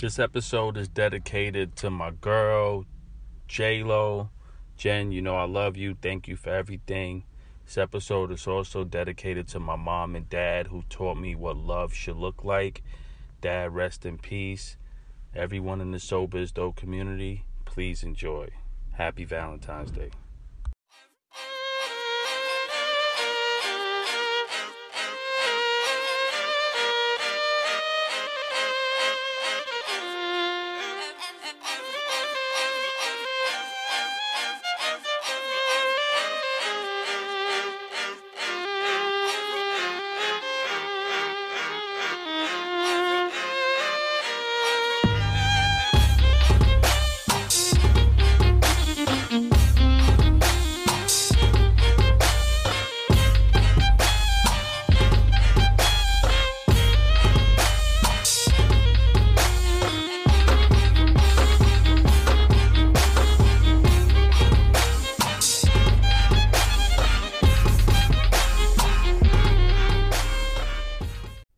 This episode is dedicated to my girl, J-Lo. Jen, you know I love you. Thank you for everything. This episode is also dedicated to my mom and dad who taught me what love should look like. Dad, rest in peace. Everyone in the Sober is Dope community, please enjoy. Happy Valentine's Day.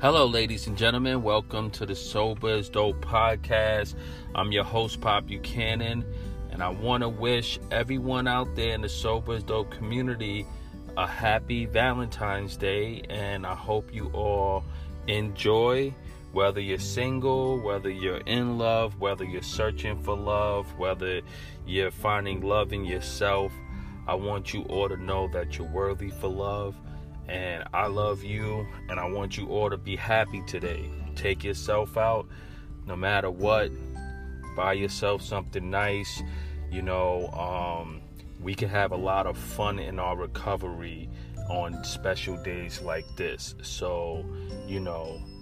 Hello, ladies and gentlemen. Welcome to the Sober is Dope podcast. I'm your host, Pop Buchanan, and I want to wish everyone out there in the Sober is Dope community a happy Valentine's Day, and I hope you all enjoy. Whether you're single, whether you're in love, whether you're searching for love, whether you're finding love in yourself, I want you all to know that you're worthy for love, and I love you, and I want you all to be happy today. Take yourself out, no matter what. Buy yourself something nice. We can have a lot of fun in our recovery on special days like this. So,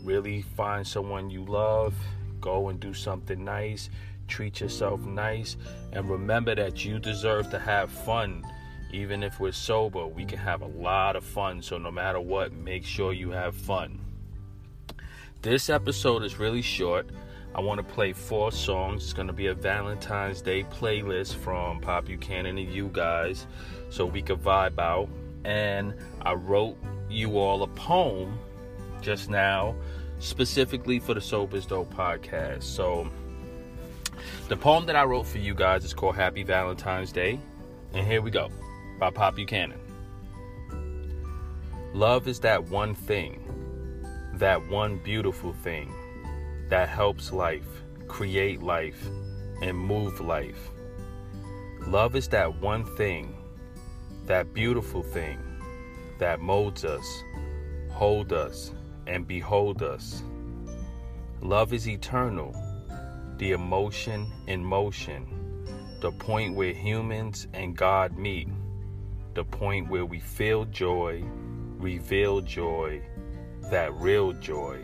really find someone you love, go and do something nice, treat yourself nice, and remember that you deserve to have fun. Even if we're sober, we can have a lot of fun. So no matter what, make sure you have fun. This episode is really short. I want to play 4 songs. It's going to be a Valentine's Day playlist from Pop Buchanan and you guys, so we could vibe out. And I wrote you all a poem just now, specifically for the Sober is Dope podcast. So the poem that I wrote for you guys is called Happy Valentine's Day. And here we go, by Pop Buchanan. Love is that one thing, that one beautiful thing, that helps life, create life, and move life. Love is that one thing, that beautiful thing, that molds us, hold us, and behold us. Love is eternal, the emotion in motion, the point where humans and God meet, the point where we feel joy, reveal joy, that real joy.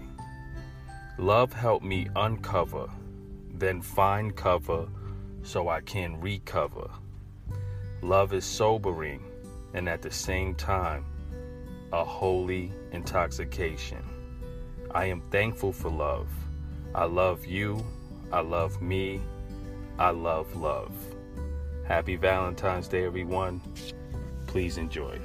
Love helped me uncover, then find cover, so I can recover. Love is sobering, and at the same time, a holy intoxication. I am thankful for love. I love you. I love me. I love love. Happy Valentine's Day, everyone. Please enjoy.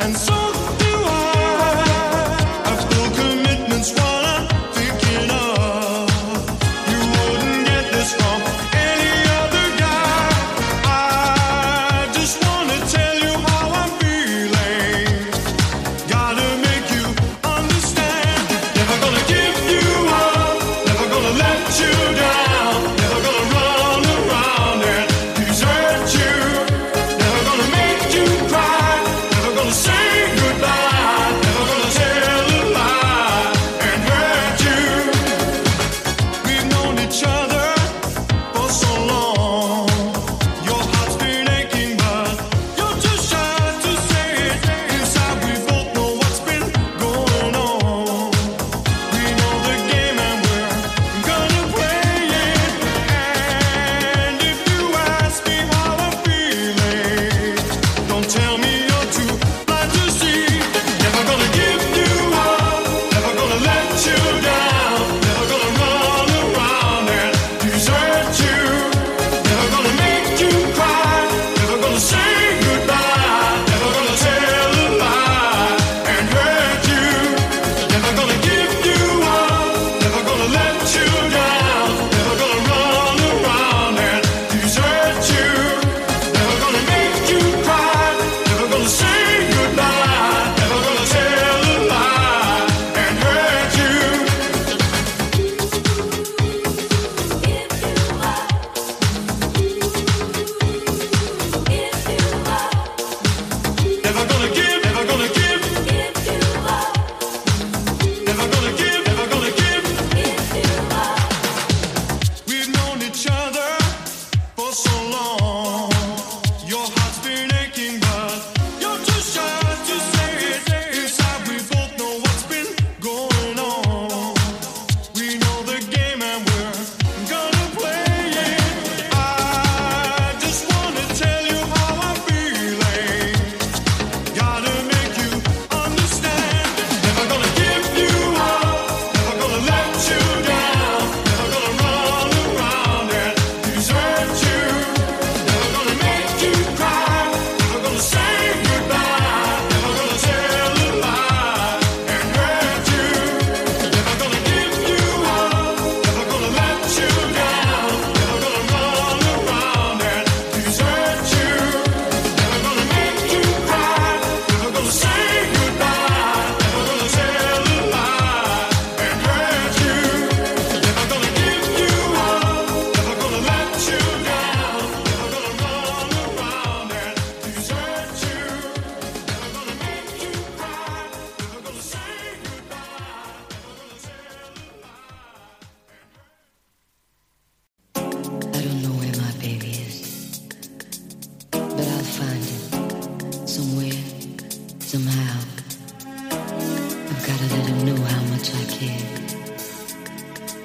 And so do I.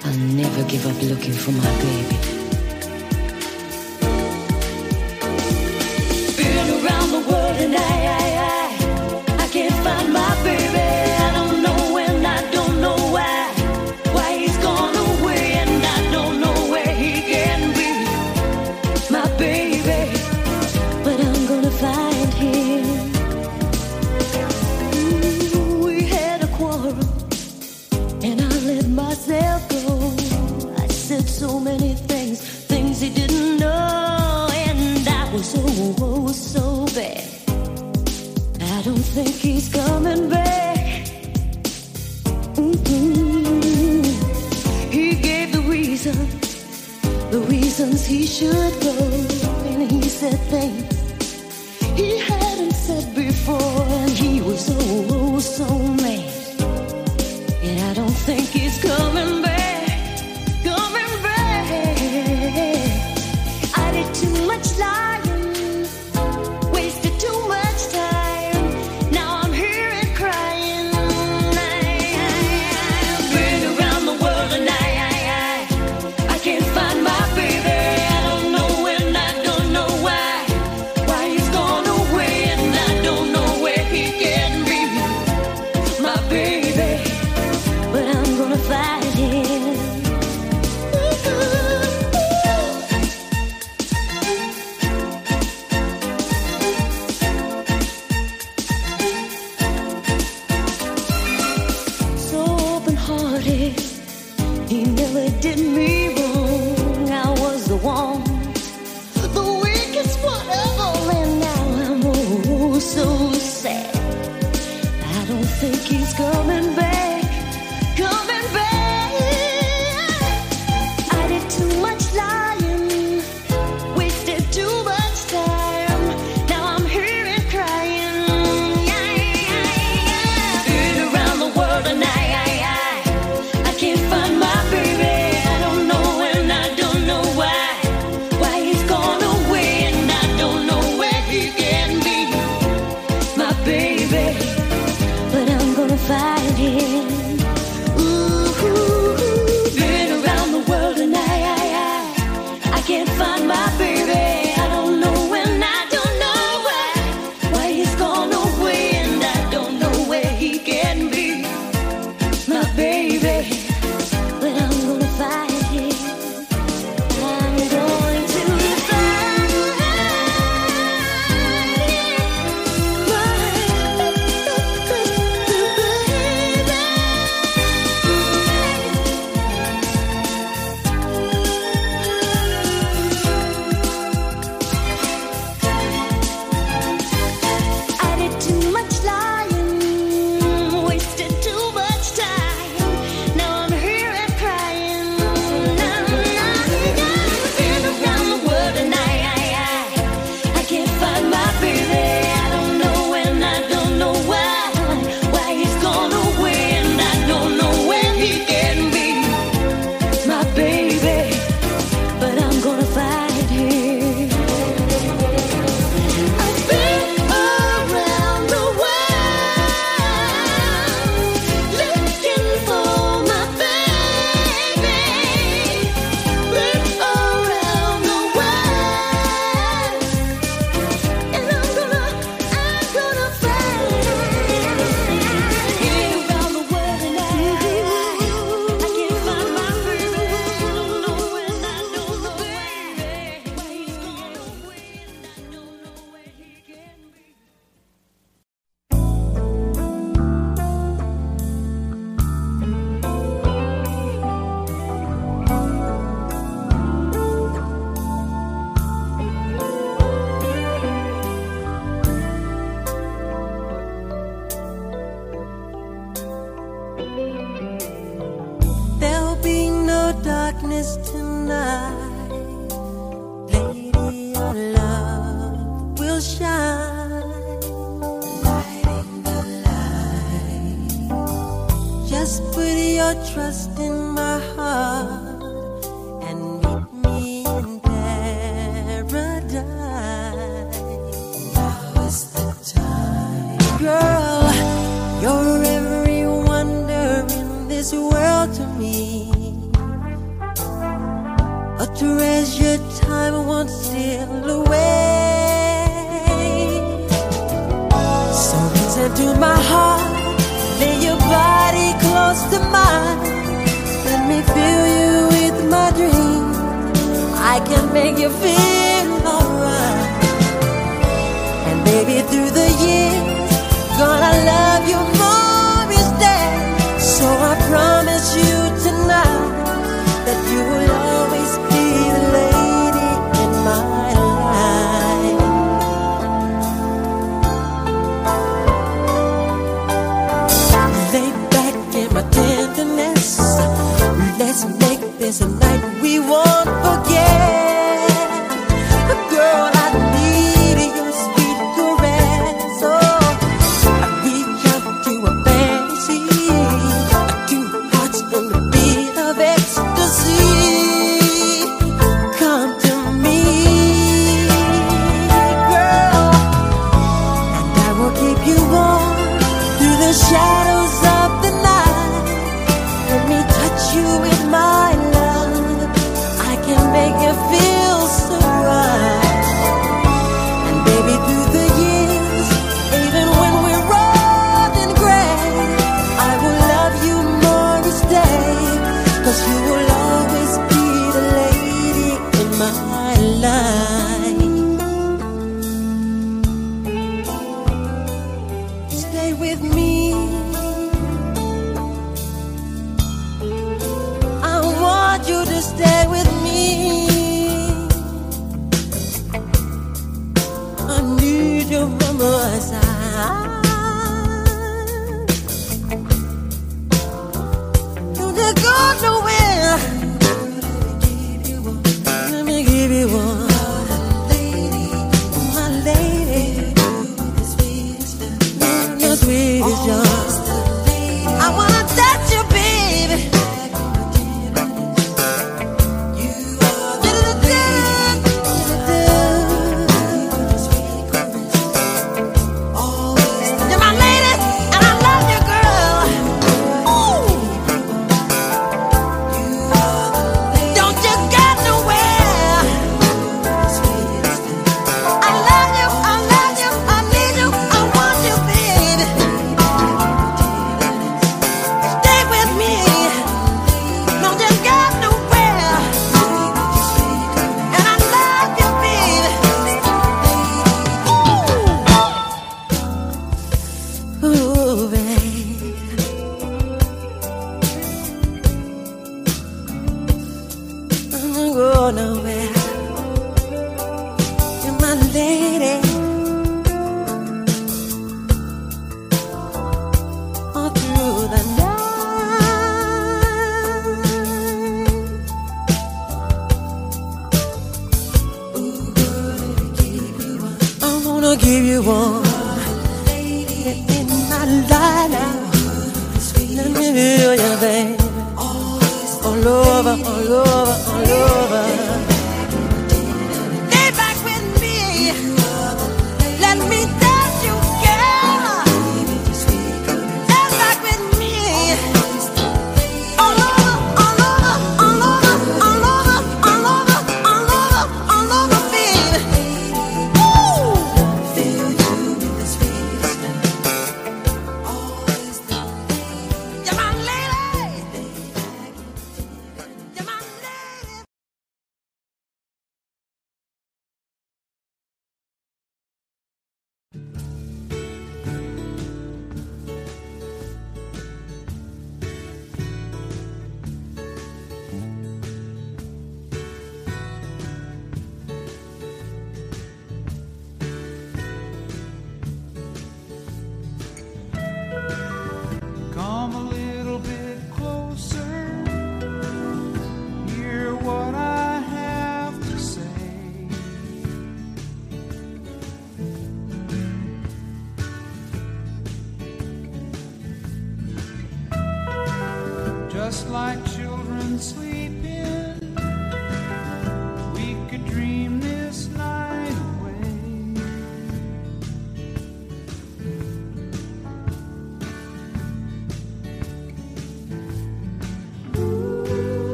I'll never give up looking for my baby. Been around the world and I can't find my baby. I don't know when, I don't know why he's gone away, and I don't know where he can be, my baby. But I'm gonna find him. Ooh, we had a quarrel, and I let myself go. So many things he didn't know, and I was so bad. I don't think he's coming back. Mm-hmm. He gave the reasons he should go, and he said things he hadn't said before, and he was so mad. And I don't think he's coming back. Too much lying, wasted too much time. Now I'm here and crying. I've been around the world and I can't find my baby. I don't know when, I don't know why he's gone away, and I don't know where he can be, my baby. But I'm gonna find him. He never did me wrong. I was the weakest one of all, and now I'm so sad. I don't think he's coming back. I did too much lying, wasted too much time. Now I'm here and crying. Yeah. Been around the world and world to me. or to measure time one still away. So listen to my heart, lay your body close to mine, let me fill you with my dreams. I can make you feel alright. And baby, through the years, gonna love you more each day. So I promise you tonight that you will always be the lady in my life. Lay back in my tenderness, let's make this a night we won't forget.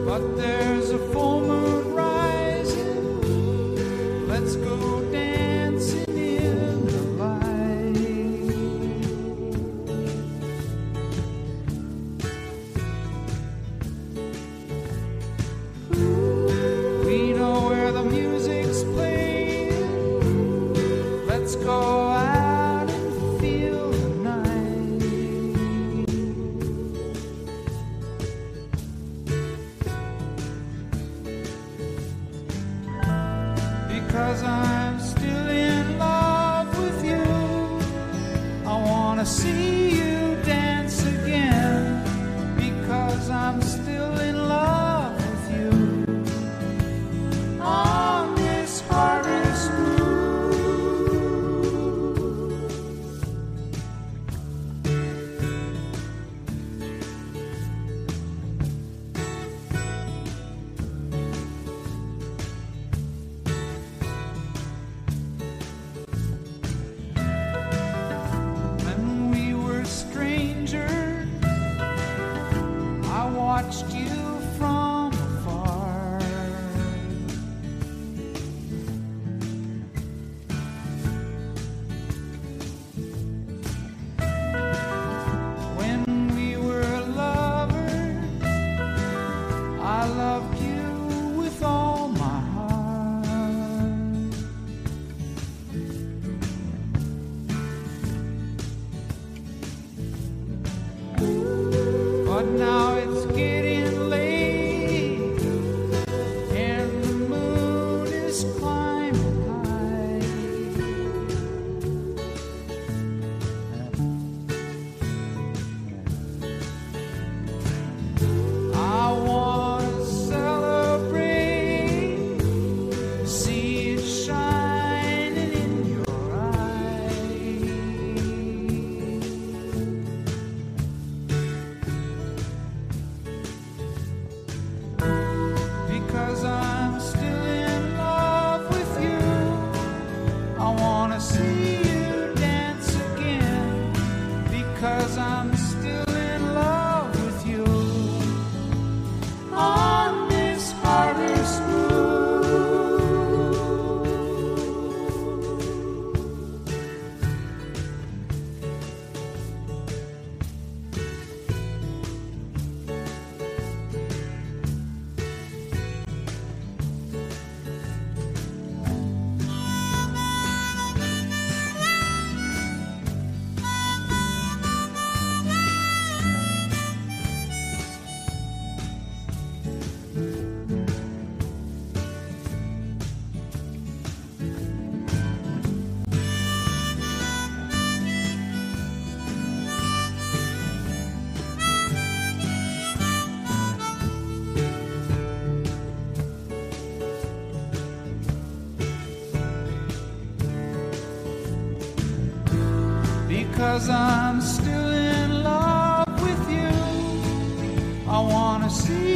But there's a full moon rise. wanna see you dance again, because I'm still in love with you on this harvest because I'm still in love with you. I wanna see